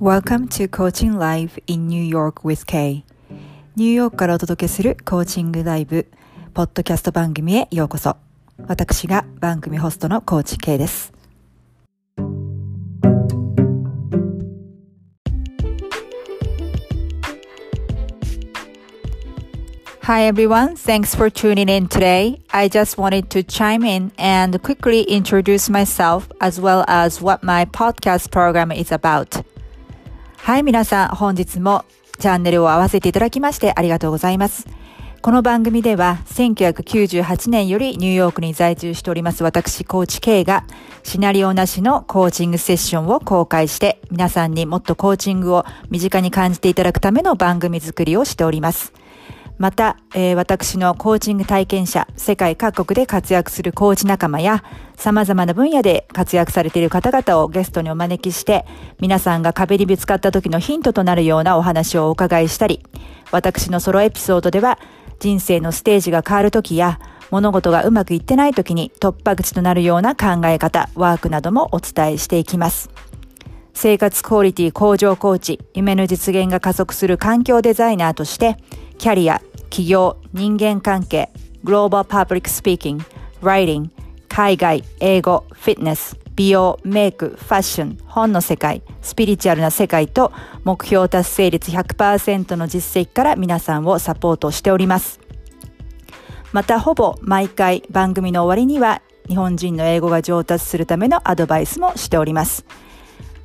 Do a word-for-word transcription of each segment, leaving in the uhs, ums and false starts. Welcome to Coaching Live in New York with Kay。 ニューヨークからお届けするコーチングライブポッドキャスト番組へようこそ。私が番組ホストのコーチ Kay です。Hi everyone, thanks for tuning in today. I just wanted to chime in and quickly introduce myself as well as what my podcast program is about. はい、皆さん本日もチャンネルを合わせていただきましてありがとうございます。この番組ではせんきゅうひゃくきゅうじゅうはちねんよりニューヨークに在住しております私コーチ K がシナリオなしのコーチングセッションを公開して皆さんにもっとコーチングを身近に感じていただくための番組作りをしております。また、えー、私のコーチング体験者、世界各国で活躍するコーチ仲間や、様々な分野で活躍されている方々をゲストにお招きして、皆さんが壁にぶつかった時のヒントとなるようなお話をお伺いしたり、私のソロエピソードでは、人生のステージが変わる時や、物事がうまくいってない時に突破口となるような考え方、ワークなどもお伝えしていきます。生活クオリティ向上コーチ、夢の実現が加速する環境デザイナーとして、キャリア、企業、人間関係、グローバルパブリックスピーキング、ライティング、海外、英語、フィットネス、美容、メイク、ファッション、本の世界、スピリチュアルな世界と目標達成率 ひゃくパーセント の実績から皆さんをサポートしております。またほぼ毎回番組の終わりには日本人の英語が上達するためのアドバイスもしております。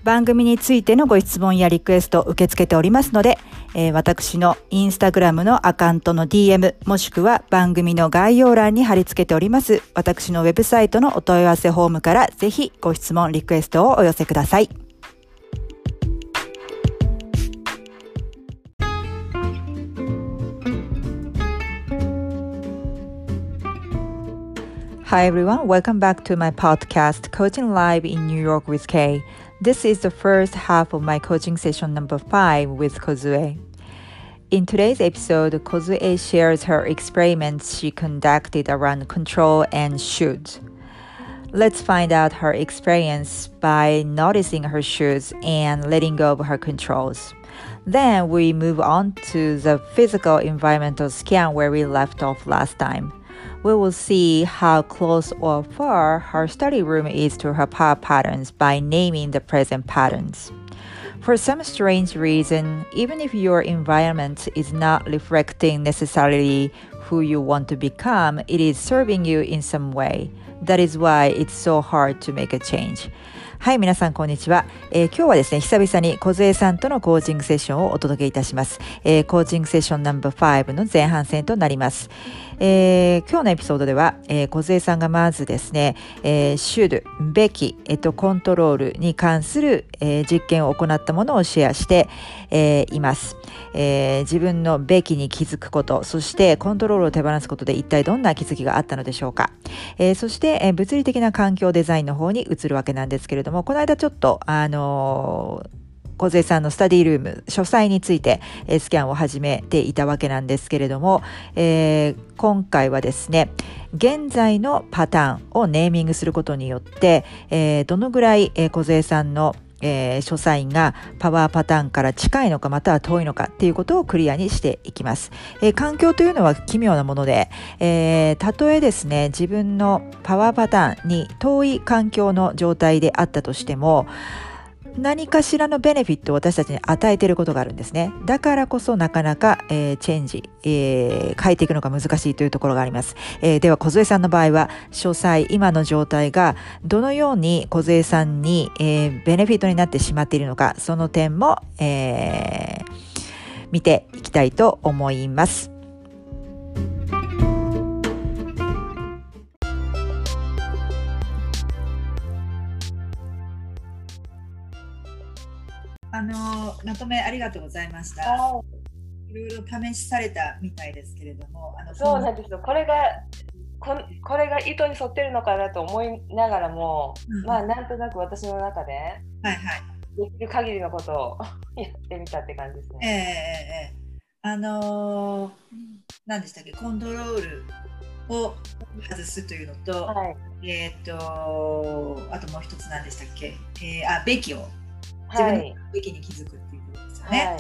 番組についてのご質問やリクエストを受け付けておりますので、えー、私のインスタグラムのアカウントの ディーエム もしくは番組の概要欄に貼り付けております私のウェブサイトのお問い合わせフォームからぜひご質問リクエストをお寄せください。Hi everyone, welcome back to my podcast Coaching Live in New York with Kay.This is the first half of my coaching session number five with Kozue. In today's episode, Kozue shares her experiments she conducted around control and should. Let's find out her experience by noticing her shoulds and letting go of her controls. Then we move on to the physical environmental scan where we left off last time.We will see how close or far her study room is to her power patterns by naming the present patterns. For some strange reason, even if your environment is not reflecting necessarily who you want to become, it is serving you in some way. That is why it's so hard to make a change. はい、皆さんこんにちは、えー、今日はですね、久々に小杉さんとのコーチングセッションをお届けいたします、えー、コーチングセッション ナンバーファイブ の前半戦となります、えー、今日のエピソードでは、えー、小杉さんがまずですね、えー、should、べき、えっと、コントロールに関する、えー、実験を行ったものをシェアして、えー、います、えー、自分のべきに気づくこと、そしてコントロールを手放すことで一体どんな気づきがあったのでしょうか、えー、そして、えー、物理的な環境デザインの方に移るわけなんですけれどももうこの間ちょっとあのー小杉さんのスタディルーム書斎についてスキャンを始めていたわけなんですけれども、えー、今回はですね現在のパターンをネーミングすることによって、えー、どのぐらい小杉さんの、えー、書斎がパワーパターンから近いのかまたは遠いのかっていうことをクリアにしていきます、えー、環境というのは奇妙なもので、えー、たとえですね自分のパワーパターンに遠い環境の状態であったとしても何かしらのベネフィットを私たちに与えていることがあるんですね。だからこそなかなか、えー、チェンジ、えー、変えていくのが難しいというところがあります。えー、では小杉さんの場合は書斎今の状態がどのように小杉さんに、えー、ベネフィットになってしまっているのかその点も、えー、見ていきたいと思います。あのまとめありがとうございました。いろいろ試しされたみたいですけれども、あのそうなんですよ。これが こ, これが意図に沿ってるのかなと思いながらも、うん、まあなんとなく私の中で、はいはい、できる限りのことをやってみたって感じですね。えー、あのー、何でしたっけコントロールを外すというのと、はい、えっ、ー、とあともう一つ何でしたっけ、えー、あべきを自分のべきに気づくっていうことですよね、はい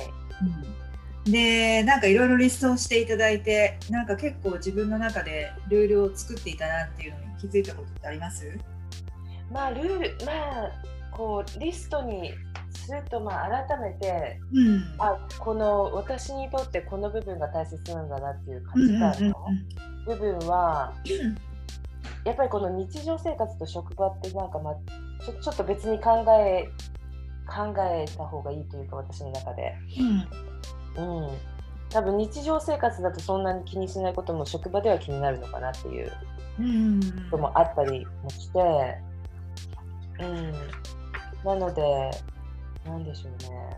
うん、でなんかいろいろリストをしていただいてなんか結構自分の中でルールを作っていたなっていうのに気づいたことってあります？まあルール、まあ、こうリストにすると、まあ、改めて、うん、あこの私にとってこの部分が大切なんだなっていう価値観の部分は、うんうんうん、やっぱりこの日常生活と職場ってなんか、ま、ちょ、ちょっと別に考え考えた方がいいというか私の中で、うんうん、多分日常生活だとそんなに気にしないことも職場では気になるのかなっていうこともあったりもして、うん、なのでなんでしょうね、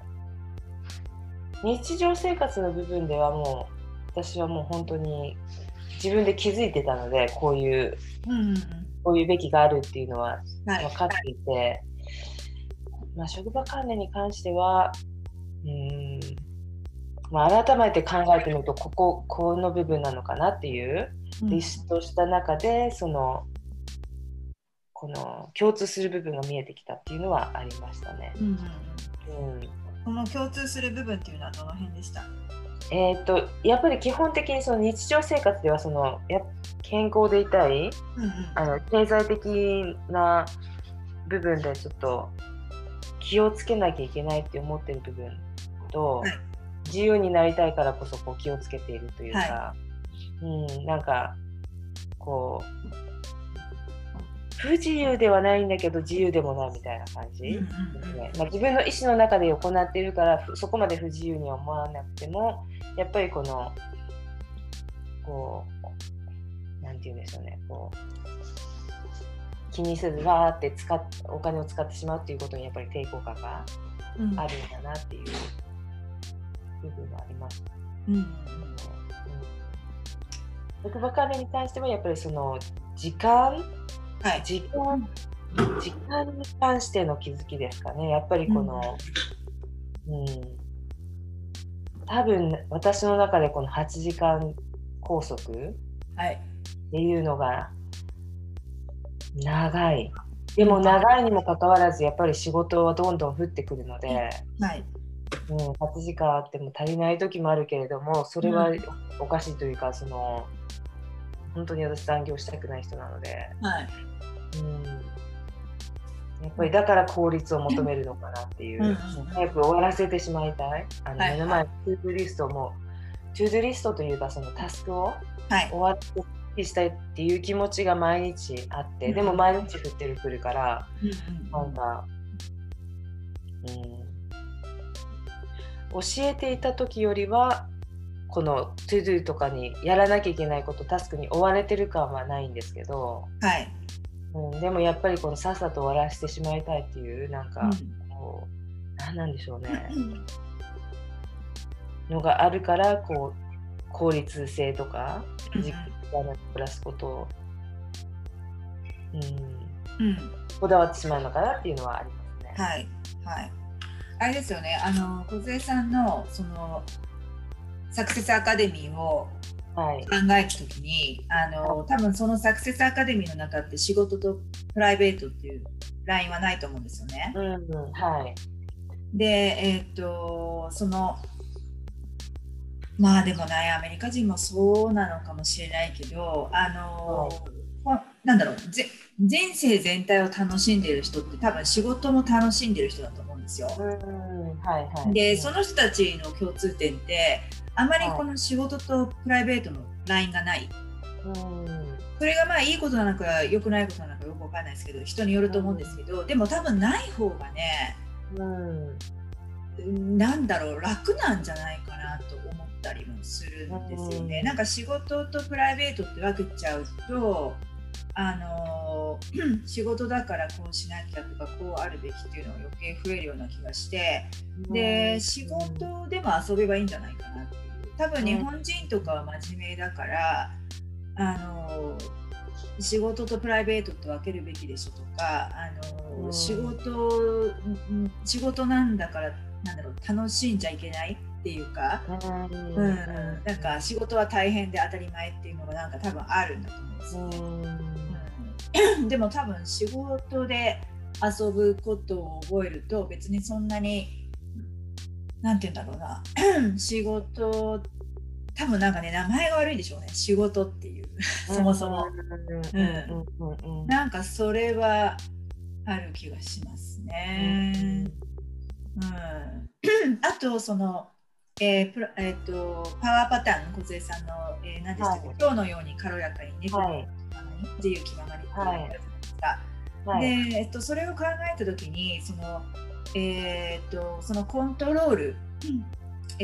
日常生活の部分ではもう私はもう本当に自分で気づいてたのでこういう、うん、こういうべきがあるっていうのは分かっていて、はいはいまあ、職場関連に関してはうーん、まあ、改めて考えてみるとこここの部分なのかなっていうリストした中で、うん、そのこの共通する部分が見えてきたっていうのはありましたね、うんうん、この共通する部分っていうのはどの辺でした？えー、とやっぱり基本的にその日常生活ではそのや健康でいたい、うんうん、あの経済的な部分でちょっと気をつけなきゃいけないって思ってる部分と、はい、自由になりたいからこそこう気をつけているというか、はいうん、なんかこう不自由ではないんだけど自由でもないみたいな感じですね。まあ、自分の意思の中で行っているからそこまで不自由には思わなくてもやっぱりこのこうなんていうんでしょうねこう気にせずわーって使っお金を使ってしまうっていうことにやっぱり抵抗感があるんだなっていう部分があります、うんうん、僕ばかりに関してはやっぱりその時間はい、時間、時間に関しての気づきですかね。やっぱりこの、うんうん、多分私の中でこのはちじかんこうそくっていうのが長い。でも長いにもかかわらずやっぱり仕事はどんどん降ってくるので、はいうん、はちじかんあっても足りない時もあるけれどもそれはおかしいというかその本当に私残業したくない人なので、はいうん、やっぱりだから効率を求めるのかなっていう、うんうん、早く終わらせてしまいたいあの、はい、目の前のトゥードゥリストもトゥードゥリストというかそのタスクを終わってすっきりしたいっていう気持ちが毎日あって、はい、でも毎日降ってくるから、うん、なんか、うん、教えていた時よりはこの To Do とかにやらなきゃいけないことタスクに追われてる感はないんですけど、はいうん、でもやっぱりこのさっさと終わらせてしまいたいっていうなんかこう、うん、なんでしょうね、うん、のがあるからこう効率性とか時間をプラスことを、うんうん、こだわってしまうのかなっていうのはありますね。はいはい、あれですよねあの梢さんのそのサクセスアカデミーを考えるときに、はい、あの多分そのサクセスアカデミーの中って仕事とプライベートっていうラインはないと思うんですよね、うんうんはい、で、えー、っとそのまあでもねアメリカ人もそうなのかもしれないけどあの、はい、なんだろうぜ人生全体を楽しんでる人って多分仕事も楽しんでる人だと思うんですよ、うんはいはい、でその人たちの共通点ってあまりこの仕事とプライベートのラインがない、うん、それがまあいいことなのか良くないことなのかよく分かんないですけど人によると思うんですけど、うん、でも多分ない方がね、うん、なんだろう楽なんじゃないかなと思ったりもするんですよね、うん、なんか仕事とプライベートって分けちゃうとあの仕事だからこうしなきゃとかこうあるべきっていうのが余計増えるような気がして、うん、で仕事でも遊べばいいんじゃないかなって多分日本人とかは真面目だから、うん、あの仕事とプライベートって分けるべきでしょとかあの、うん、仕事仕事なんだからなんだろう楽しんじゃいけないっていうか、うんうん、なんか仕事は大変で当たり前っていうのがなんか多分あるんだと思うんですよね、うん、でも多分仕事で遊ぶことを覚えると別にそんなになんて言うんだろうな仕事多分なんかね名前が悪いでしょうね仕事っていうそもそも、うんうんうん、なんかそれはある気がしますね、うんうん、あとその、えープロえー、とパワーパターンの小杉さんの、えー何でしたっけ、はい、今日のように軽やかに猫の気ままに自由気ままにって言われたじゃないですか、はいはい、で、えー、とそれを考えた時にその、えー、とそのコントロール、うん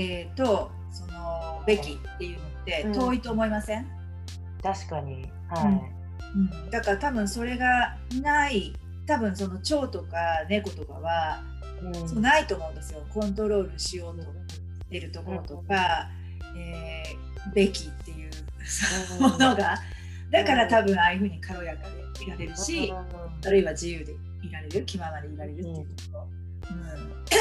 えー、とそのべきっていうのって遠いと思いません？うん、確かに、はいうんうん、だから多分それがない多分その蝶とか猫とかは、うん、そうないと思うんですよ。コントロールしようと思ってるところとか、うんえー、べきっていうものが、うん、だから多分ああいうふうに軽やかでいられるし、うん、あるいは自由でいられる気ままでいられるっていうところ、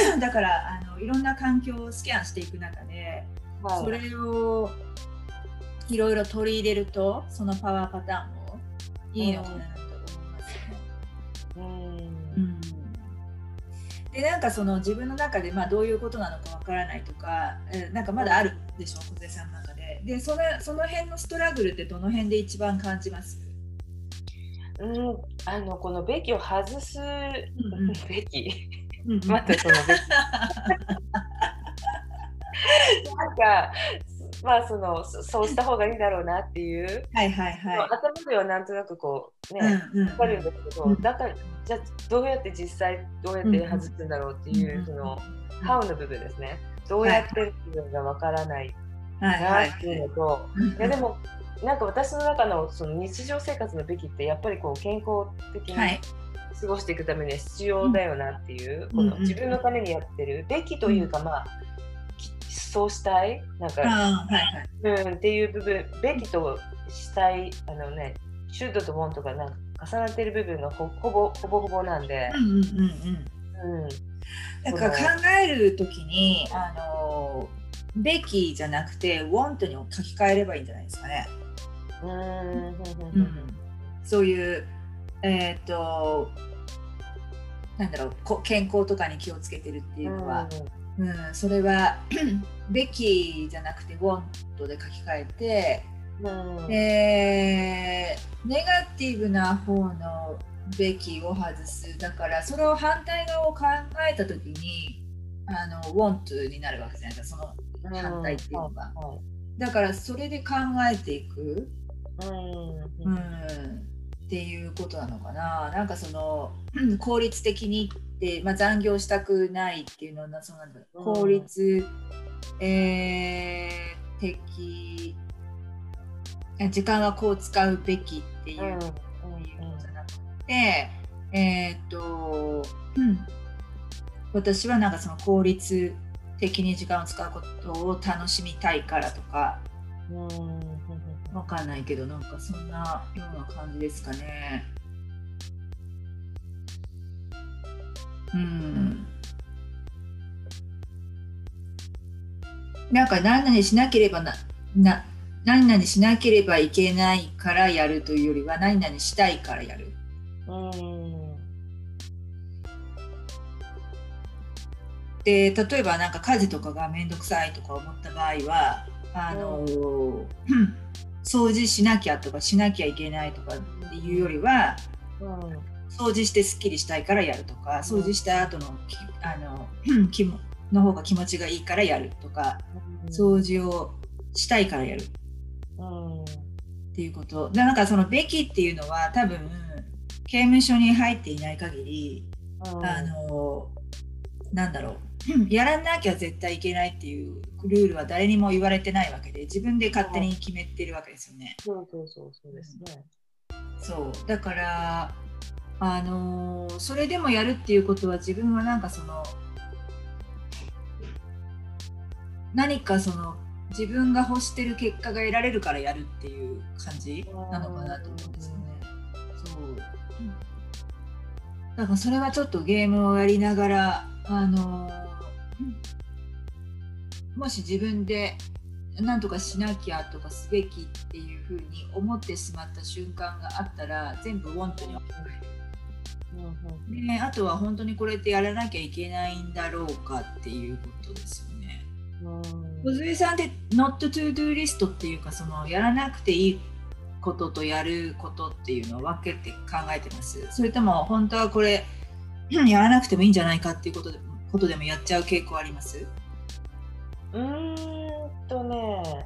うんうん、だからあのいろんな環境をスキャンしていく中ではい、それをいろいろ取り入れるとそのパワーパターンもいいのかなと思いますね。うんうん、でなんかその自分の中でまあどういうことなのかわからないとか、えー、なんかまだあるでしょ小杉さんの中で。でそのその辺のストラグルってどの辺で一番感じます？うん、あのこのべきを外す、うんうん、べきまたそのべき。なんかまあそのそうした方がいいだろうなっていうはいはい、はい、頭ではなんとなくこうね分かるんですけど、うんうん、だからじゃあどうやって実際どうやって外すんだろうっていう、うん、そのハウの部分ですねどうやってるっていうのが分からないなっていうのと、はいはいはい、いやでもなんか私の中のその日常生活のべきってやっぱりこう健康的に、はい過ごしていくために必要だよなっていう、うん、この自分のためにやってるべきというか、うん、まあそうしたいなんか、はいはいうん、っていう部分べきとしたいあのねシュートとボンとかなんか重なってる部分が ほ, ほぼほぼほぼなんで、うんうんうんうん、だから考えるときにあのべきじゃなくて want に書き換えればいいんじゃないですかね。うーん、うん、そういうえっとなんだろうこ健康とかに気をつけてるっていうのは、うんうん、それはべきじゃなくて want で書き換えて、うんえー、ネガティブな方のべきを外すだからそれを反対側を考えたときにあの want になるわけじゃないですかその反対っていうのが、うん、だからそれで考えていく、うんうんっていうことなのかな。なんかその効率的にって、まあ、残業したくないっていうのはそうなんだ効率、うんえー、的時間はこう使うべきっていうのじゃなくて、うん、えー、っと、うん、私はなんかその効率的に時間を使うことを楽しみたいからとか、うんわかんないけどなんかそんなような感じですかね。うん。なんか何々しなければなな何々しなければいけないからやるというよりは何々したいからやる。うん。で例えばなんか家事とかがめんどくさいとか思った場合はあのー。うん掃除しなきゃとかしなきゃいけないとかっていうよりは、うん、掃除してスッキリしたいからやるとか、うん、掃除した後のあの気もの方が気持ちがいいからやるとか、うん、掃除をしたいからやる、うん、っていうこと。なんかそのべきっていうのは多分刑務所に入っていない限り、うん、あのなんだろうやらなきゃ絶対いけないっていうルールは誰にも言われてないわけで自分で勝手に決めてるわけですよね。そうそうそうそうですね。そうだからあのー、それでもやるっていうことは自分はなんかその何かその自分が欲してる結果が得られるからやるっていう感じなのかなと思うんですよね。そうだからそれはちょっとゲームをやりながらあのーもし自分で何とかしなきゃとかすべきっていうふうに思ってしまった瞬間があったら全部 want に置き換える。で、あとは本当にこれってやらなきゃいけないんだろうかっていうことですよね。小杉さんって not to do list っていうか、そのやらなくていいこととやることっていうのを分けて考えてます？それとも本当はこれやらなくてもいいんじゃないかっていうことでことでもやっちゃう傾向あります？うーんとね、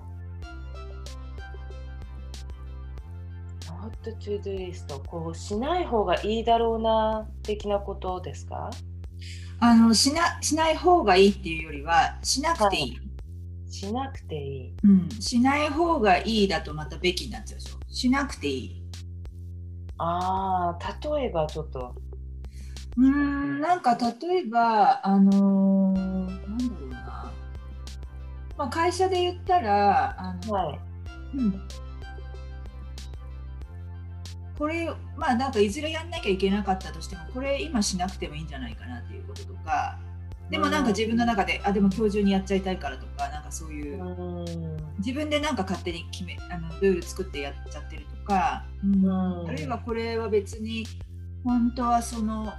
not to do list、こうしない方がいいだろうな的なことですか？あのしな、しない方がいいっていうよりは、しなくていい、はい、しなくていい、うん、しない方がいいだとまたべきになっちゃうでしょ。しなくていい、あー、例えばちょっとうーん、なんか例えばあのー、なんだろうな、まあ、会社で言ったらあの、はい、うん、これまあなんかいずれやんなきゃいけなかったとしても、これ今しなくてもいいんじゃないかなっていうこととか、でもなんか自分の中で、あ、でも今日中にやっちゃいたいからとか、なんかそういう自分でなんか勝手に決めあのルール作ってやっちゃってるとか、あるいはこれは別に本当はその、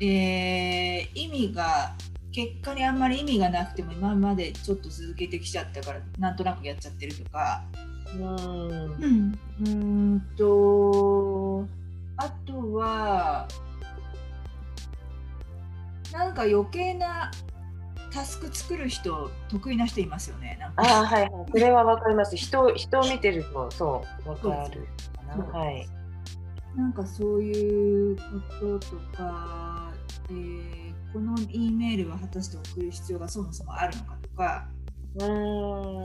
えー、意味が結果にあんまり意味がなくても今までちょっと続けてきちゃったからなんとなくやっちゃってるとか、うん、うんと、あとはなんか余計なタスク作る人得意な人いますよね。なんか、あ、はい、はい、それはわかります。人、人を見てるとそうわかるかな。はい。なんかそういうこととか、えー、この E メールは果たして送る必要がそもそもあるのかとか。うん、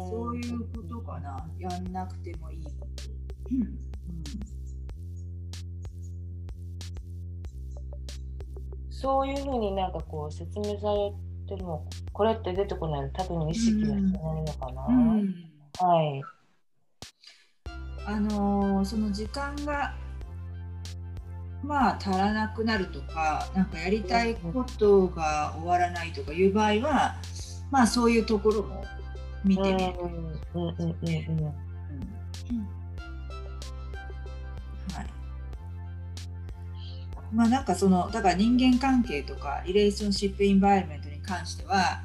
そういうことかな、やんなくてもいいこと、うんうん、そういうふうになんかこう説明されてもこれって出てこないの、多分意識が必要になるのかな、うんうん、はい、あのー、その時間がまあ足らなくなるとか、なんかやりたいことが終わらないとかいう場合は、まあそういうところも見てみる。まあなんかそのだから人間関係とかリレーションシップインバイロメントに関しては、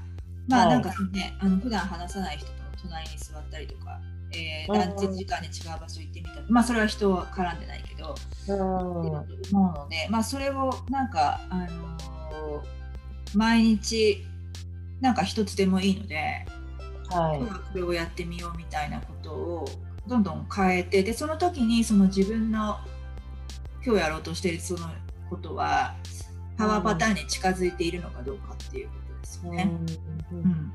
まあなんかね、はい、あの普段話さない人と隣に座ったりとか、えー、ランチ時間に違う場所行ってみたり、まあそれは人は絡んでないけど、思うので、まあそれをなんかあのー、毎日なんか一つでもいいので、はい、今日はこれをやってみようみたいなことをどんどん変えて、でその時にその自分の今日やろうとしているそのことはパワーパターンに近づいているのかどうかっていうことですよね、うんうん、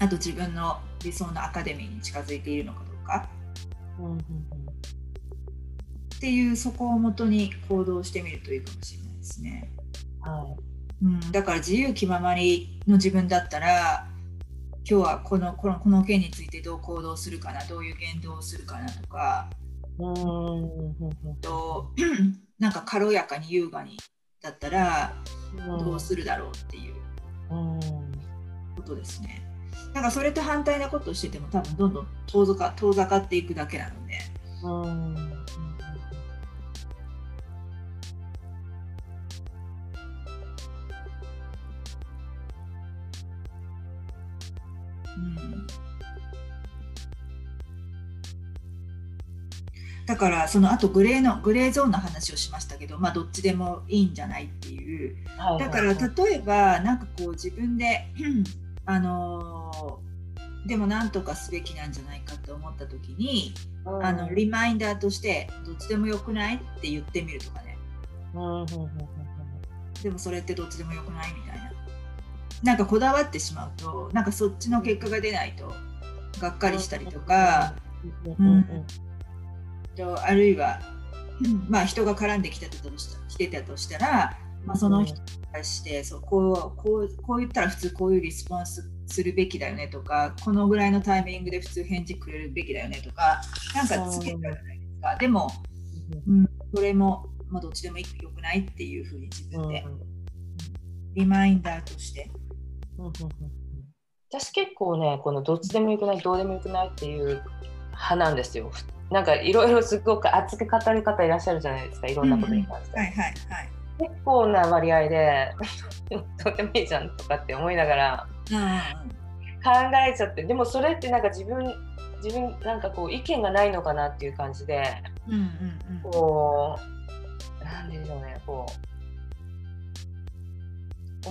あと自分の理想のアカデミーに近づいているのかどうか、うんうん、っていう、そこをもとに行動してみるといいかもしれないですね、はい、うん、だから自由気ままにの自分だったら、今日はこの、この、この件についてどう行動するかな、どういう言動をするかなとか、うーんと、なんか軽やかに優雅にだったらどうするだろうっていうことですね。なんかそれと反対なことをしてても多分どんどん遠ざか、遠ざかっていくだけなので、うんうん、だからそのあとグレーのグレーゾーンの話をしましたけど、まあどっちでもいいんじゃないっていう、はいはいはい、だから例えばなんかこう自分であのー、でもなんとかすべきなんじゃないかと思った時に、うん、あのリマインダーとしてどっちでもよくないって言ってみるとかね、うん、でもそれってどっちでもよくないみたいな、なんかこだわってしまうと、なんかそっちの結果が出ないとがっかりしたりとか、うん、とあるいは、まあ、人が絡んできてたとした、来てたとしたら、まあ、その人に対してそうこう、こう、こう言ったら普通こういうリスポンスするべきだよねとか、このぐらいのタイミングで普通返事くれるべきだよねとか、なんかつけたじゃないですか。でも、うん、それも、まあ、どっちでもよくないっていうふうに自分でリマインダーとして。私結構ね、このどっちでもよくないどうでもよくないっていう派なんですよ。なんかいろいろすごく熱く語る方いらっしゃるじゃないですか、いろんなことに関して、うんはいはいはい、結構な割合でとてもいいじゃんとかって思いながら、うん、考えちゃって、でもそれってなんか自分自分なんかこう意見がないのかなっていう感じで、うんうんうん、こうなんでしょうね、こう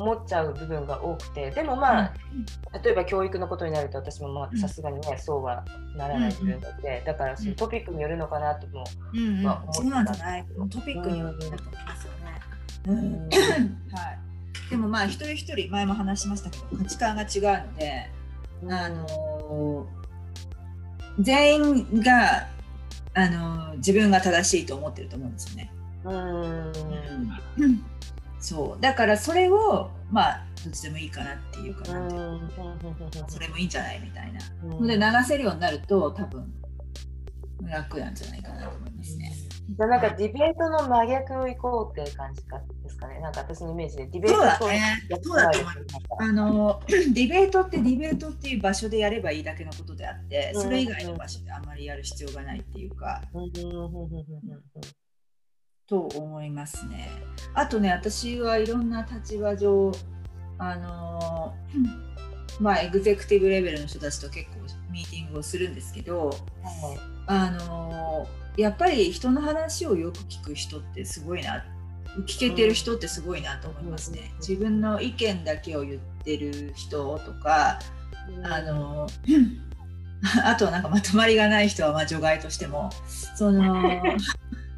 思っちゃう部分が多くて、でもまあ、うん、例えば教育のことになると私もまあさすがにね、うん、そうはならない部分があって、うん、だからそのトピックによるのかなとも、うんまあ、思ってた。そうなんじゃない？トピックによるんだと思いますよね、うんうんはい、でもまあ一人一人前も話しましたけど価値観が違うので、うん、あのー、全員が、あのー、自分が正しいと思ってると思うんですよね、うんうんそうだからそれをまあどっちでもいいかなっていうかなんてそれもいいんじゃないみたいなので流せるようになると多分楽なんじゃないかなと思いますね。じゃあなんかディベートの真逆をいこうっていう感じですかね。なんか私のイメージでディベートとそうだね。そうだと思います。あのディベートってディベートっていう場所でやればいいだけのことであって、それ以外の場所であまりやる必要がないっていうか。と思いますね。あとね、私はいろんな立場上、あのーまあ、エグゼクティブレベルの人たちと結構ミーティングをするんですけど、はいあのー、やっぱり人の話をよく聞く人ってすごいな、聞けてる人ってすごいなと思いますね。自分の意見だけを言ってる人とか、あのー、あとなんかまとまりがない人はまあ除外としても、その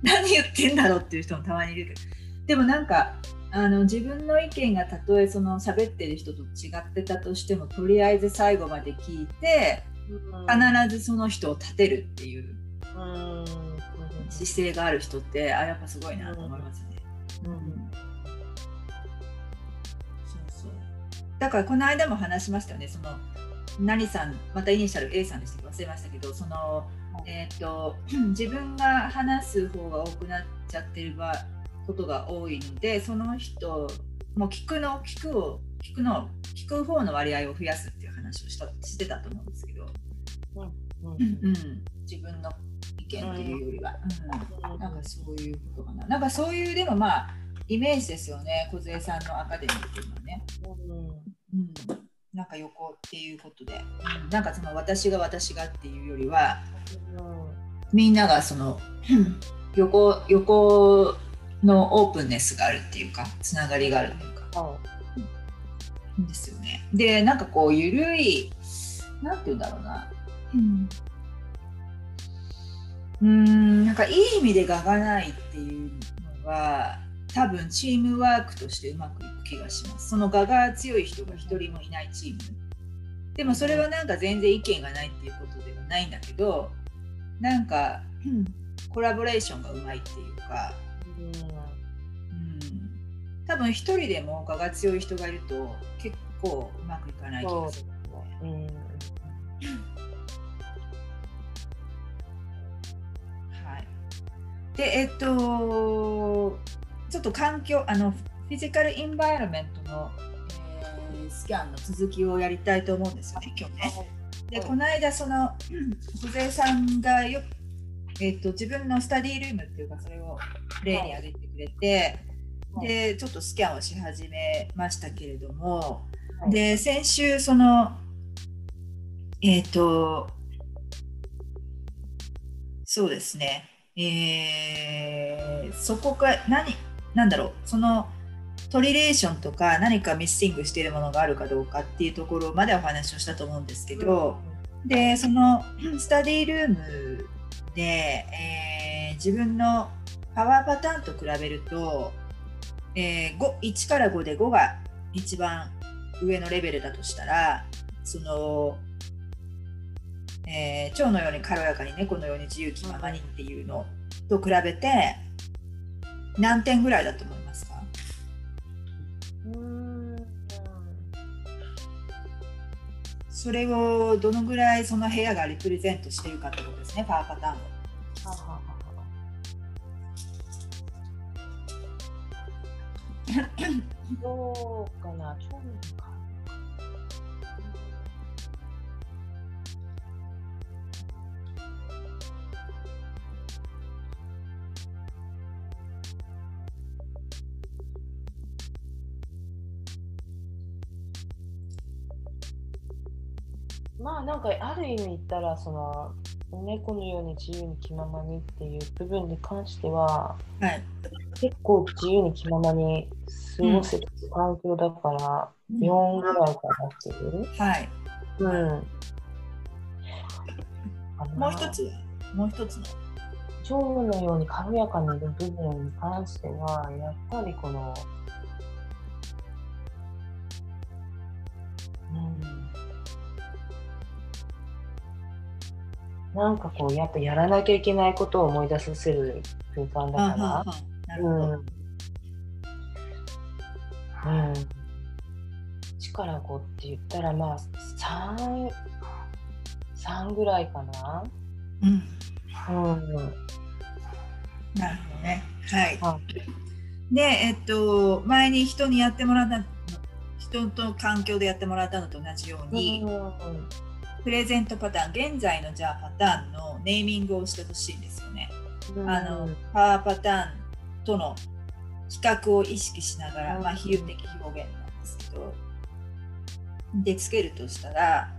何言ってんだろうっていう人もたまにいるけど、でもなんかあの自分の意見がたとえその喋ってる人と違ってたとしてもとりあえず最後まで聞いて、うん、必ずその人を立てるっていう、うん、姿勢がある人ってあやっぱすごいなと思いますね、うんうん、そうそうだからこの間も話しましたよね。その何さんまたイニシャル A さんでした忘れましたけど、そのえー、と自分が話す方が多くなっちゃってることが多いので、その人も聞くの聞くを聞くの聞く方の割合を増やすっていう話をしたしてたと思うんですけど、うんうんうん、自分の意見っていうよりは、うんうん、なんかそういうことかな。なんかそういうでもまあイメージですよね。小杉さんのアカデミーっていうのはね、うんうんなんか横っていうことで、なんかその私が私がっていうよりは、うん、みんながその横横のオープンネスがあるっていうか、つながりがあるっていうか、うん、ですよね。で、なんかこうゆるいなんて言うんだろうな、うん、うーんなんかいい意味で我がないっていうのが。多分チームワークとしてうまくいく気がします。その我が強い人が一人もいないチーム。でもそれはなんか全然意見がないっていうことではないんだけど、なんか、うん、コラボレーションがうまいっていうか、うんうん、多分一人でも我が強い人がいると結構うまくいかない気がする。うんはい。で、えっとちょっと環境あのフィジカルインバイアメンメントの、えー、スキャンの続きをやりたいと思うんですよね今日ね。でこの間その梢さんがよ、えー、と自分のスタディルームっていうかそれを例に挙げてくれて、はい、でちょっとスキャンをし始めましたけれども、はい、で先週そのえっ、ー、とそうですね、えー、そこから何なんだろうそのトリレーションとか何かミッシングしているものがあるかどうかっていうところまでお話をしたと思うんですけど、でそのスタディルームで、えー、自分のパワーパターンと比べると、えー、ご いちからごでごが一番上のレベルだとしたらそのえー、蝶のように軽やかに猫のように自由気ままにっていうのと比べて何点ぐらいだと思いますか？うーんそれをどのぐらいその部屋がリプレゼントしているかってことですね、パワーパターンを。ははははどうかな、蝶のかまあなんかある意味言ったらその猫のように自由に気ままにっていう部分に関しては、はい、結構自由に気ままに過ごせる環境だから、うん、よんぐらいかなっていう、はい、うん、もう一つもう一つのジョーのように軽やかにいる部分に関してはやっぱりこの、うん、なんかこうやっぱやらなきゃいけないことを思い出させる空間だから、うん、うん、力こうって言ったらまあさん、さんぐらいかな、うんうん、なるほどね、はい、はい、で、えっと、前に人にやってもらった人と環境でやってもらったのと同じように、うん、プレゼントパターン、現在のじゃあパターンのネーミングをしてほしいんですよね、うん、あのパワーパターンとの比較を意識しながら、うん、まあ、比喩的表現なんですけどでつけるとしたら、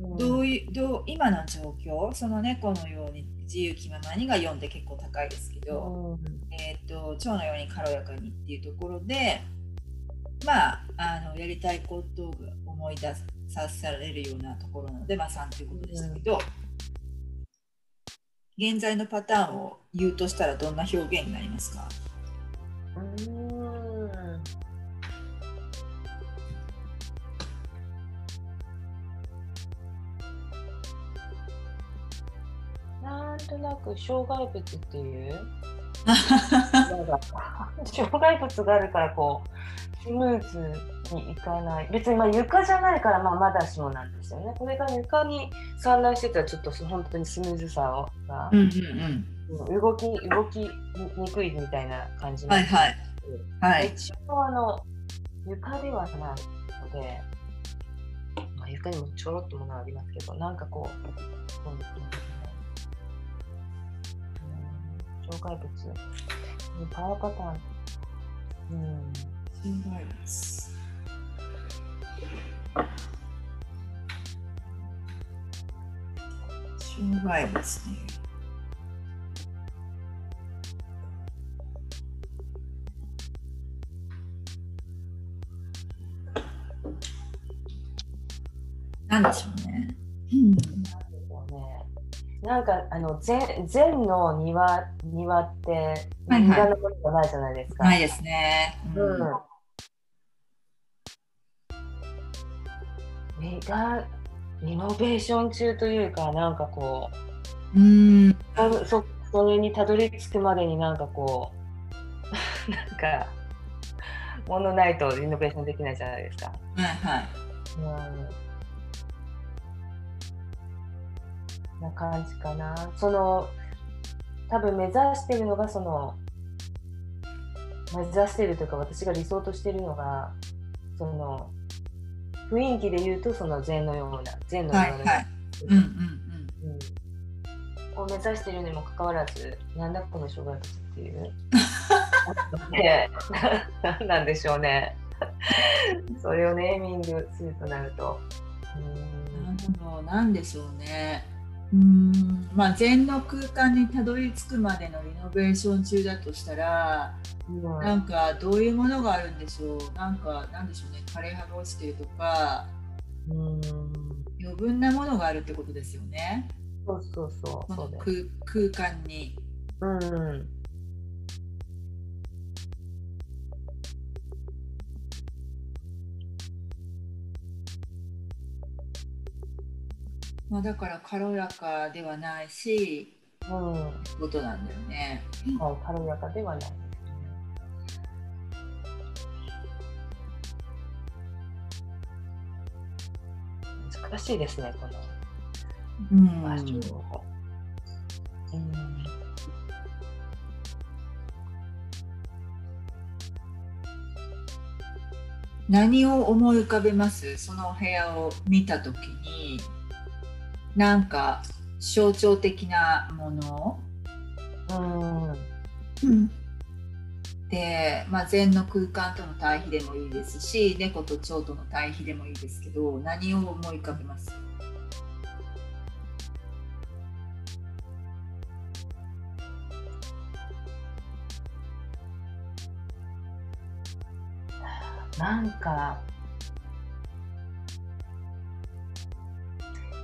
うん、どういうどう今の状況、その猫のように自由気ままにがよんで結構高いですけど、うん、えーと、蝶のように軽やかにっていうところで、まあ、あのやりたいことを思い出させられるようなところなので、まあ、さんということでしたけど、うん、現在のパターンを言うとしたらどんな表現になりますか？うん、なんとなく障害物っていう障害物があるからこうスムーズにいかない。別にまあ床じゃないから ま, あまだしもなんですよね。これが床に散乱してたらちょっと本当にスムーズさが、うんうんうん、動き動きにくいみたいな感じなんですけど、はいはいはい、一応あの床ではないので、まあ、床にもちょろっとものありますけど、なんかこう、こう障害物、パワーパターン、うん、障害物、障害物ね。なんでしょうね。うん。なんかあの禅の庭庭って庭のことないじゃないですか。ないですね。うん。がリノベーション中というか、なんかこう、うーん、そそれにたどり着くまでになんかこうなんかものないとリノベーションできないじゃないですか。はいはい。うん、な感じかな。その多分目指してるのがその目指してるというか、私が理想としてるのがその雰囲気で言うとその禅のような禅のような、はいはい、うんうんうん、を目指してるにもかかわらず、なんだこの障害物っていうなんなんでしょうねそれをネーミングするとなると、うん、なるほど、なんでしょうね。うーん、まあ、禅の空間にたどり着くまでのリノベーション中だとしたら、うん、なんかどういうものがあるんでしょう。なんかなんでしょうね、枯れ葉が落ちてるとか、うーん、余分なものがあるってことですよね。そうそうそう、この 空, 空間に、うん、うん、まあ、だから軽やかではないし、うん、ことなんだよね。はい、軽やかではない。難しいですね、この場所を。うんうん、何を思い浮かべます？そのお部屋を見たときに。なんか象徴的なもの、うんうん、で、まあ、禅の空間との対比でもいいですし、猫と蝶との対比でもいいですけど、何を思い浮かべます？なんか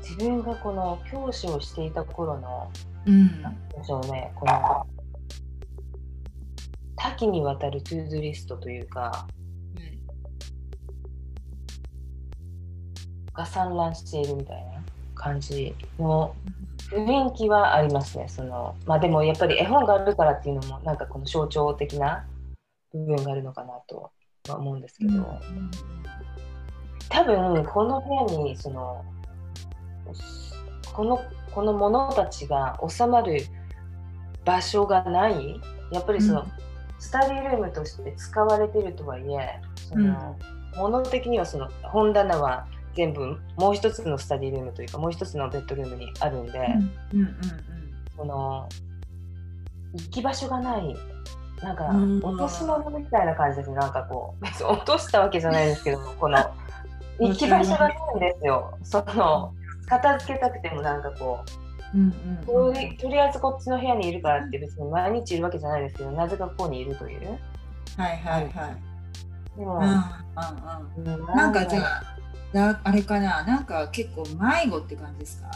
自分がこの教師をしていた頃の、うん、なんでしょうね、この多岐にわたるトゥードゥリストというか、うん、が散乱しているみたいな感じの雰囲気はありますね。そのまあでもやっぱり絵本があるからっていうのもなんかこの象徴的な部分があるのかなとは思うんですけど、うん、多分この部屋にそのこのこのものたちが収まる場所がない、やっぱりその、うん、スタディルームとして使われているとはいえ、その、うん、物的にはその本棚は全部もう一つのスタディルームというかもう一つのベッドルームにあるんで、うんうんうんうん、その行き場所がない、なんか落とし物みたいな感じです。なんかこう別に落としたわけじゃないですけどこの行き場所がないんですよ。その片付けたくてもなんかこう、うんうんうん、とり、とりあえずこっちの部屋にいるからって別に毎日いるわけじゃないですけど、なぜかここにいるという。はいはいはい。でも、うんうんうん、なんかじゃあなあれかな、なんか結構迷子って感じですか？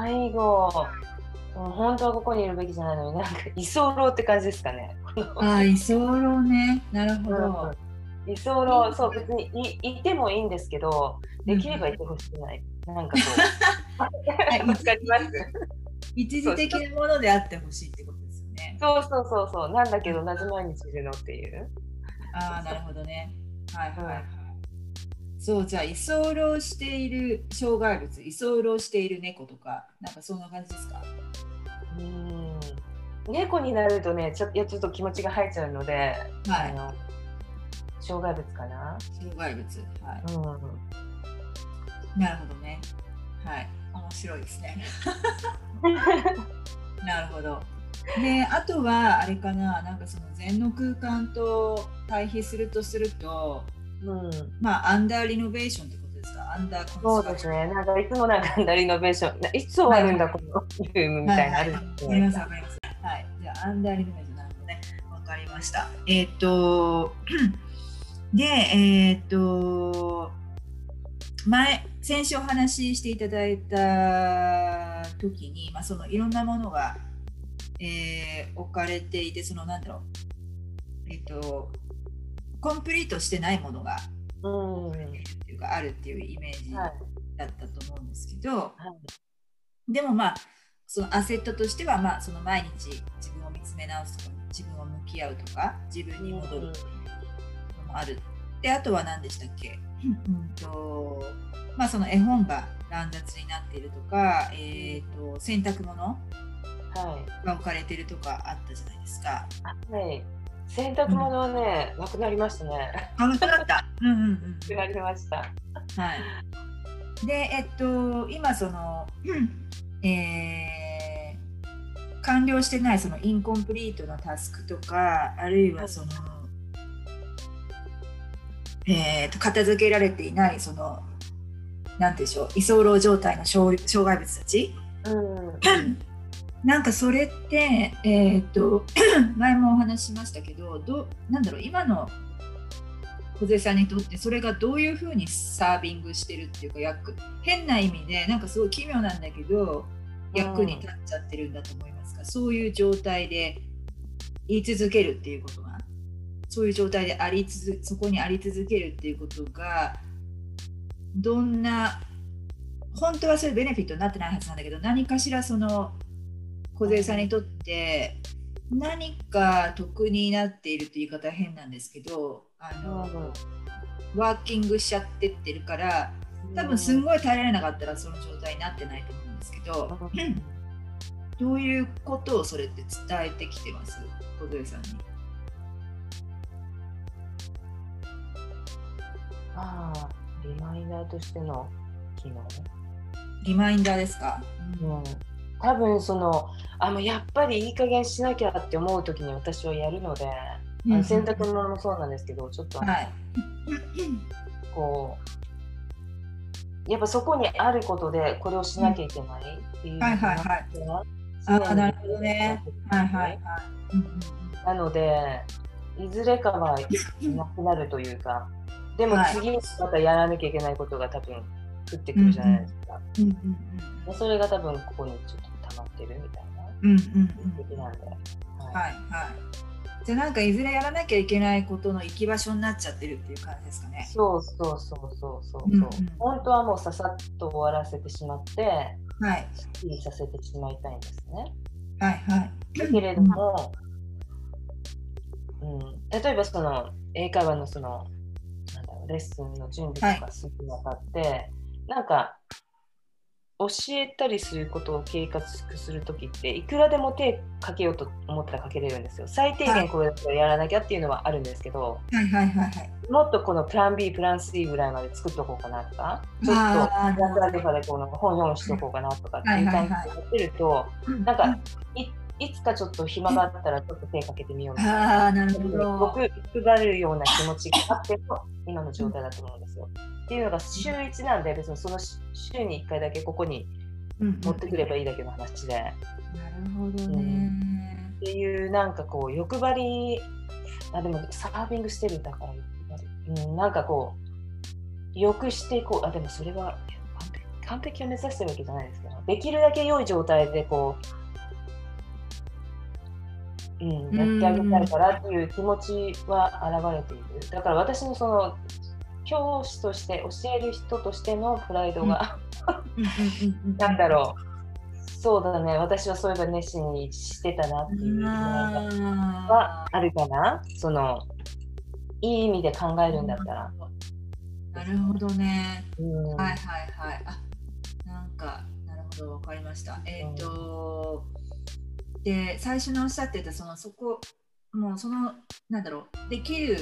迷子、もう本当はここにいるべきじゃないのになんか居候って感じですかね。ああ、居候ね、なるほど。居候、そう別に い, いてもいいんですけど、できればいてほしくない、うん、なんかこうわかります。一時的なものであってほしいってことですよね。そうそうそうそう、なんだけどなぜ毎日いるのっていう。ああ、なるほどね。はいはい、はい。そう、じゃあ居候している障害物、居候している猫とか、なんかそんな感じですか？うーん、猫になるとね、ちょ、いやちょっと気持ちが入っちゃうので、はい、あの障害物かな。障害物、はい、うん、なるほどね。はい、面白いですね。なるほど。で、あとはあれかな、なんかその禅の空間と対比するとすると、うん、まあアンダーリノベーションってことですか？アンダーコンストラクション。そうですね。なんかいつもなんかアンダーリノベーション、いつ終わるんだ、はい、このルームみたいなあるんですね。わかりますわかります。はい。じゃあアンダーリノベーション、なるほどね。わかりました。えっ、ー、とでえっ、ー、と前先週お話ししていただいた時に、まあそのいろんなものが、えー、置かれていて、そのなんだろう、えっ、ー、とコンプリートしてないものがっていうか、うん、あるっていうイメージだったと思うんですけど、はい、でもまあそのアセットとしては、まあその毎日自分を見つめ直すとか自分を向き合うとか自分に戻るっていうのもある。で、あとは何でしたっけ、うんとまあ、その絵本が乱雑になっているとか、えー、と洗濯物が置かれているとかあったじゃないですか。はい、洗濯物はね、うん、なくなりましたね。あ、なくなった。うんうんうん。なくなりました。はい。で、えっと今その、うん、えー、完了してないそのインコンプリートのタスクとか、あるいはその、はい、えー、っと片付けられていないそのなんていうんでしょう、居候状態の障害物たち。うん。なんかそれって、えー、っと前もお話ししましたけど、どなんだろう、今の梢さんにとってそれがどういうふうにサービングしてるっていうか、役変な意味でなんかすごい奇妙なんだけど、うん、役に立っちゃってるんだと思いますか？そういう状態で言い続けるっていうことが、そういう状態でありつつそこにあり続けるっていうことが、どんな本当はそういうベネフィットになってないはずなんだけど、何かしらその梢さんにとって何か得になっているという言い方は変なんですけど、あの、うん、ワーキングしちゃってってるから、多分すんごい耐えられなかったらその状態になってないと思うんですけど、うん、どういうことをそれって伝えてきてます梢さんに？ああ、リマインダーとしての機能。リマインダーですか？うん、多分そのあのやっぱりいい加減しなきゃって思う時に私はやるので、うん、あの洗濯物もそうなんですけど、ちょっと、はい、こうやっぱそこにあることでこれをしなきゃいけないっていう、うん、はいはいはい、あ、なるほどね、はいはいはい、なのでいずれかはなくなるというか、でも次にまたやらなきゃいけないことが多分降ってくるじゃないですか、うんうんうんうん、それが多分ここにちょっと溜まってるみたいな、うんうんうん、なんで、はいはいはい、じゃあなんかいずれやらなきゃいけないことの行き場所になっちゃってるっていう感じですかね。そうそうそうそうそう、うんうん、本当はもうささっと終わらせてしまって、はい、スッキリさせてしまいたいんですね。はいはい、だけれども、うんうん、例えばその英会話のそのなんだろうレッスンの準備とかするにあたって、はい、なんか教えたりすることを計画するときっていくらでも手かけようと思ったらかけれるんですよ。最低限これをやらなきゃっていうのはあるんですけど、はいはいはいはい、もっとこのプラン B プラン C ぐらいまで作っとこうかなとか、ちょっとなんとなくでこの本読んしとこうかなとかっていう感じでやってると、はいはいはい、なんか い, いつかちょっと暇があったらちょっと手かけてみようみたいな、あなるほど、僕くがるような気持ちがあっても今の状態だと思うんですよ。っていうのが週いちなんで、別にその週にいっかいだけここに持ってくればいいだけの話で、うんうん、なるほどね、うん、っていうなんかこう欲張り、あでもサーフィングしてるんだから欲張り、うん、なんかこう欲してこう、あでもそれは完璧、完璧を目指してるわけじゃないですけど、できるだけ良い状態でこう、うん、やってあげたいからっていう気持ちは現れている。だから私のその教師として教える人としてのプライドがなんだろう、そうだね、私はそういえば熱心にしてたなっていうのはあるかな、そのいい意味で考えるんだったら。なるほどね、うん、はいはいはい、あなんかなるほど分かりました。えっ、ー、と、うん、で最初のおっしゃってたそのそこもうそのなんだろうできる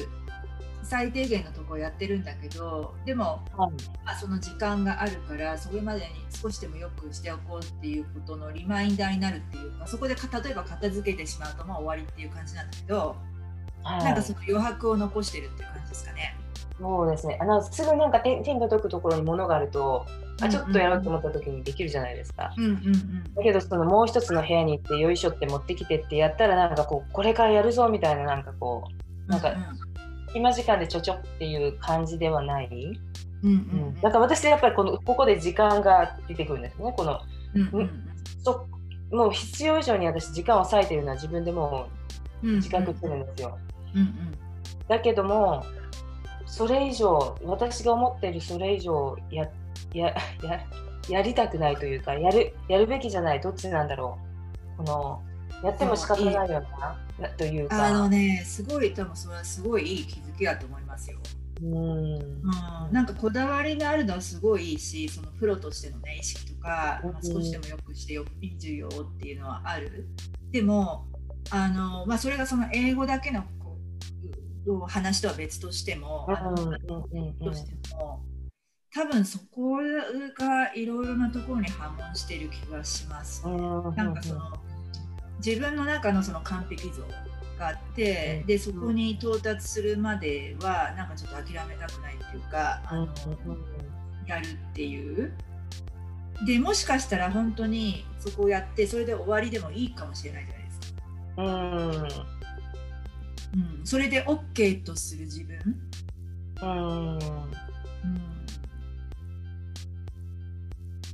最低限のところやってるんだけど、でも、はいまあ、その時間があるからそれまでに少しでもよくしておこうっていうことのリマインダーになるっていうか、そこでか例えば片付けてしまうともう終わりっていう感じなんだけど、はい、なんかその余白を残してるっていう感じですかね。そうですね、あのすぐなんか手に届くところに物があると、うんうんうん、あちょっとやろうと思った時にできるじゃないですか、うんうんうん、だけどそのもう一つの部屋に行ってよいしょって持ってきてってやったらなんかこうこれからやるぞみたいな、なんかこうなんか、うんうん今時間でちょちょっていう感じではない、うんうんうん、だから私はやっぱり こ, のここで時間が出てくるんですね。この、うんうん、そもう必要以上に私時間を割いてるのは自分でもう自覚してるんですよ、うんうんうんうん、だけどもそれ以上私が思ってるそれ以上 や, や, や, やりたくないというかや る, やるべきじゃない、どっちなんだろう、このやっても仕方ないよなというか、あのね、すごい多分それはすごいいい気づきだと思いますよ。うん、うん、なんかこだわりがあるのはすごいいいし、そのプロとしてのね意識とか、まあ、少しでもよくしてよく見るよっていうのはある。でもあの、まあ、それがその英語だけのこう話とは別としても、あの、としても多分そこがいろいろなところに波紋している気がします、ね。なんかその自分の中のその完璧像があって、でそこに到達するまではなんかちょっと諦めたくないっていうか、あのやるっていう。でもしかしたら本当にそこをやってそれで終わりでもいいかもしれないじゃないですか。うん。うん。それで OK とする自分。うん。うん。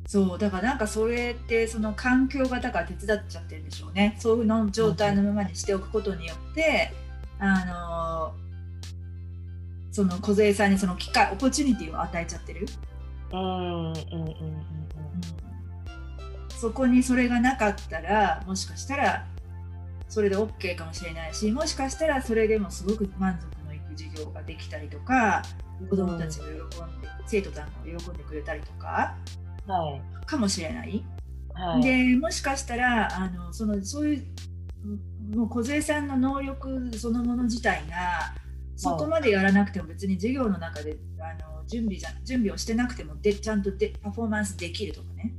そうだからなんかそれってその環境がだから手伝っちゃってるんでしょうね。そういうの状態のままにしておくことによって、あのー、その梢さんにその機会オポチュニティを与えちゃってる。うんうんうんうん、そこにそれがなかったらもしかしたらそれで OK かもしれないし、もしかしたらそれでもすごく満足のいく授業ができたりとか、子どもたちが喜んで、うん、生徒さんが喜んでくれたりとか。はい、かもしれない、はい、でもしかしたらあのそのそういうもう梢さんの能力そのもの自体がそこまでやらなくても別に授業の中であの 準備じゃ準備をしてなくてもでちゃんとでパフォーマンスできるとかね、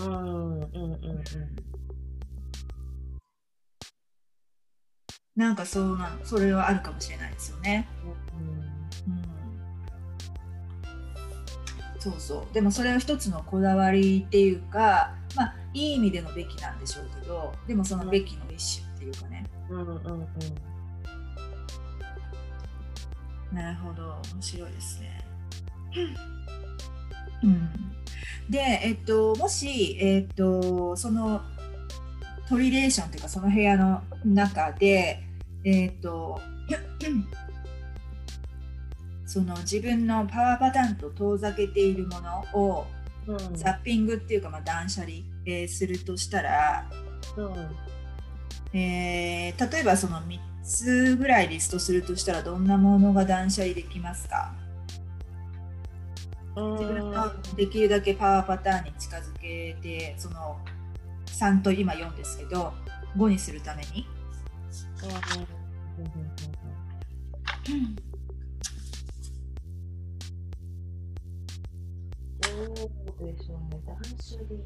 うんうんうんうん、なんかそうなの、それはあるかもしれないですよね、うんうん、そうそう。でもそれは一つのこだわりっていうか、まあいい意味でのべきなんでしょうけど、でもそのべきの一種っていうかね、うんうんうん、なるほど、面白いですね。うん、で、えっと、もし、えっと、そのトリレーションというかその部屋の中で、えっと、その自分のパワーパターンと遠ざけているものをザッピングっていうか、まあ、断捨離、えー、するとしたら、うんえー、例えばそのみっつぐらいリストするとしたらどんなものが断捨離できますか？自分のできるだけパワーパターンに近づけて、そのさんと今よんですけどごにするために、うん、そうですね、断捨離、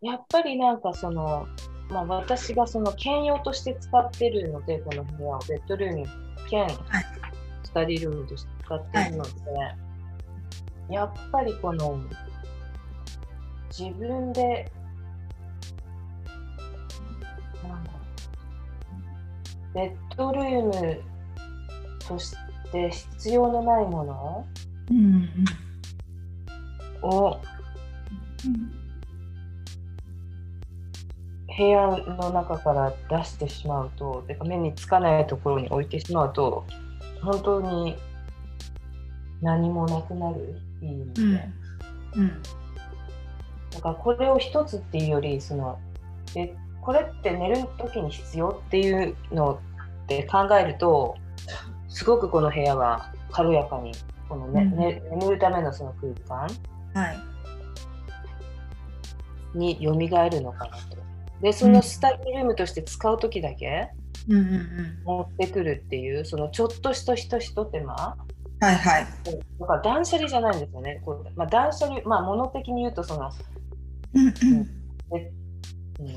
やっぱりなんかその、まあ、私がその兼用として使ってるので、この部屋をベッドルーム兼スタディルームとして使ってるので、はい、やっぱりこの自分でなんだろう、ベッドルームとして必要のないものを、うんうん、部屋の中から出してしまうと、てか目につかないところに置いてしまうと本当に何もなくなる、いい意味で、うんうん、だからこれを一つっていうより、そのでこれって寝る時に必要っていうのって考えると、すごくこの部屋は軽やかにこの、ね、うん、ね、眠るためのその空間によみがえるのかなと。でそのスタディルームとして使う時だけ持ってくるっていう、うんうんうん、そのちょっとしたひとひと手間、はいはい、だから断捨離じゃないんですよね。こう、まあ、断捨離、まあ物的に言うとその、うんうんう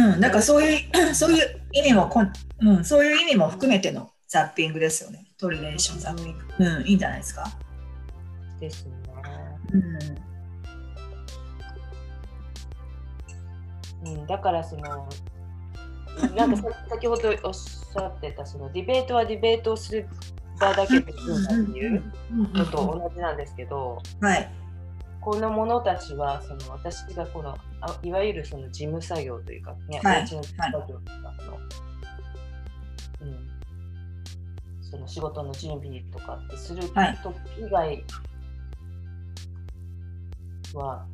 んうん、なんかそういうそういう意味もこん、うん、そういう意味も含めてのザッピングですよね。トリレーションザッピング、うん、いいんじゃないですか。ですね。うん、だからそのなんか先ほどおっしゃってたそのディベートはディベートをする場だけでいいんだっていうのと同じなんですけど、はい、この者たちはその私がこのいわゆるその事務作業というかね、はい、おうちの作業とかの、はい、うん、その仕事の準備とかってすると以外は、はい、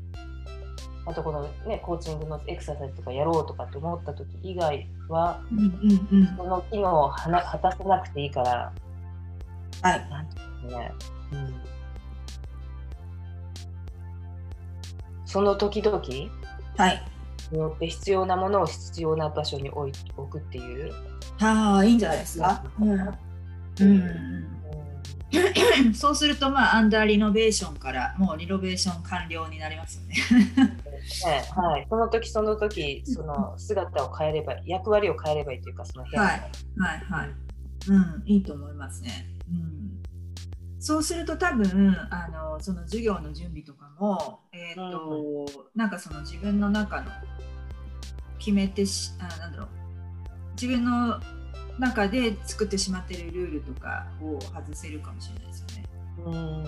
あとこのねコーチングのエクササイズとかやろうとかって思った時以外は、うんうんうん、その機能をはな果たさなくていいから、はい、なんていうのね、うん、その時々によって必要なものを必要な場所に置い置くっていう、ああ、いいんじゃないですか。そうすると、まあ、アンダーリノベーションからもうリノベーション完了になりますよね。ね、はい、その時その時その姿を変えれば、役割を変えればいいというか、その部屋、はいはいはい、うん、いいと思いますね。うん、そうすると多分あのその授業の準備とかも、えーとうん、なんかその自分の中の決めてし、あ、なんだろう、自分の中で作ってしまっているルールとかを外せるかもしれないですよね。うん、うん、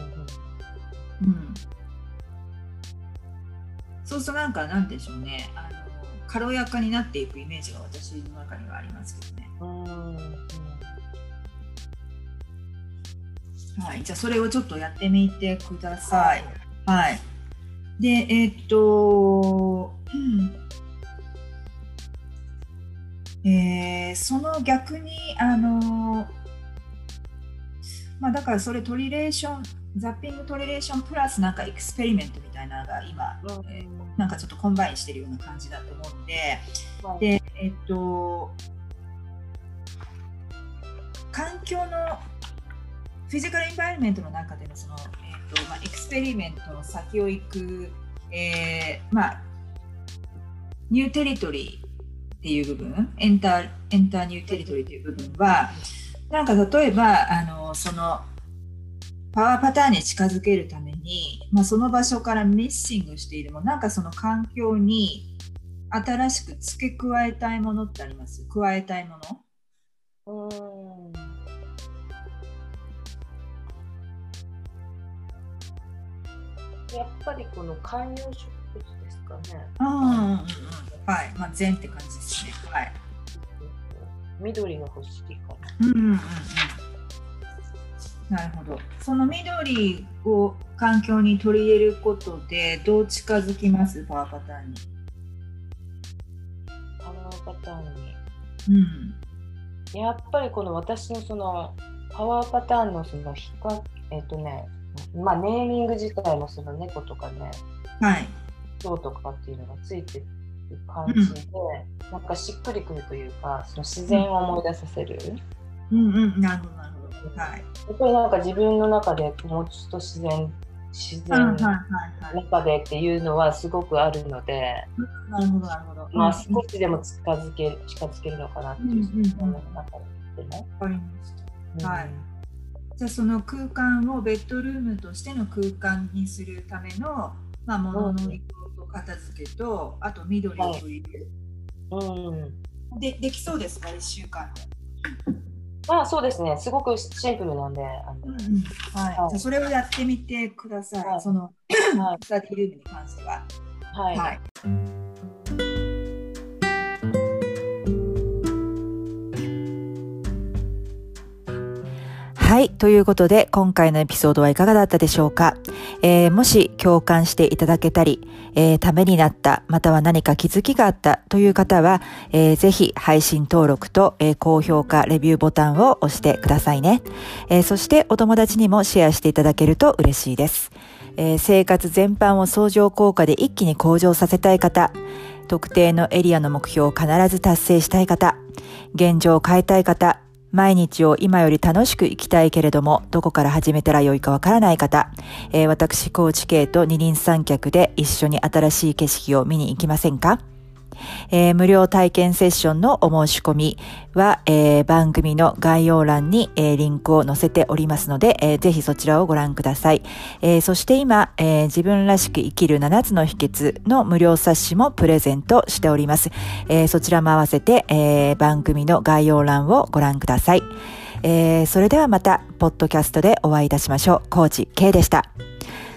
そうするとなんかなんでしょうね、あの軽やかになっていくイメージが私の中にはありますけどね。うんうん、はい、じゃあそれをちょっとやってみてください。はい、はい、でえー、っと、うん、えー、その逆にあのー、まあだからそれトリレーションザッピングトリレーションプラスなんかエクスペリメントみたいなのが今、うん、えー、なんかちょっとコンバインしてるような感じだと思うんで、うん、でえっと環境のフィジカルインバイロメントの中でのその、えっとまあ、エクスペリメントの先を行く、えー、まあニューテリトリーっていう部分、エンター、エンターニューテリトリーという部分は、なんか例えばあのそのパワーパターンに近づけるために、まあ、その場所からミッシングしているもの、なんかその環境に新しく付け加えたいものってあります？加えたいもの。うん、やっぱりこの観葉植物ですかね。うんうんうんうん、はい、まあ禅って感じですね。はい。緑の星かな。うんうんうん。なるほど。その緑を環境に取り入れることでどう近づきます？パワーパターンに。パワーパターンに。うん。やっぱりこの私のそのパワーパターンのその光えっとね。まあ、ネーミング自体もその猫とかね、はい、蝶とかっていうのがついてる感じで、うん、なんかしっくりくるというか、その自然を思い出させる。うんうん、なるほどなるほど。はい。やっぱりなんか自分の中でもうちょっと自然、自然の中でっていうのはすごくあるので、なるほどなるほど。まあ少しでも近づけ近づけるのかなっていう、うんうん、その中でね。わかりました。はい。じゃあその空間をベッドルームとしての空間にするための、まあ、物の移動と片付けと、あと緑を取り入れる、うん、で, できそうですかいっしゅうかんで。まあそうですね、すごくシンプルなんで、あの、うんうん、はいはい、じゃあそれをやってみてください、はい、そのスタディルームに関しては。はい、はい、はい、ということで今回のエピソードはいかがだったでしょうか。えー、もし共感していただけたり、えー、ためになった、または何か気づきがあったという方は、えー、ぜひ配信登録と、えー、高評価レビューボタンを押してくださいね。えー、そしてお友達にもシェアしていただけると嬉しいです。えー、生活全般を相乗効果で一気に向上させたい方、特定のエリアの目標を必ず達成したい方、現状を変えたい方、毎日を今より楽しく生きたいけれども、どこから始めたらよいかわからない方、えー、私、コーチKayと二人三脚で一緒に新しい景色を見に行きませんか？えー、無料体験セッションのお申し込みは、えー、番組の概要欄に、えー、リンクを載せておりますので、えー、ぜひそちらをご覧ください。えー、そして今、えー、自分らしく生きるななつの秘訣の無料冊子もプレゼントしております。えー、そちらも合わせて、えー、番組の概要欄をご覧ください。えー、それではまたポッドキャストでお会いいたしましょう。コーチKayでした。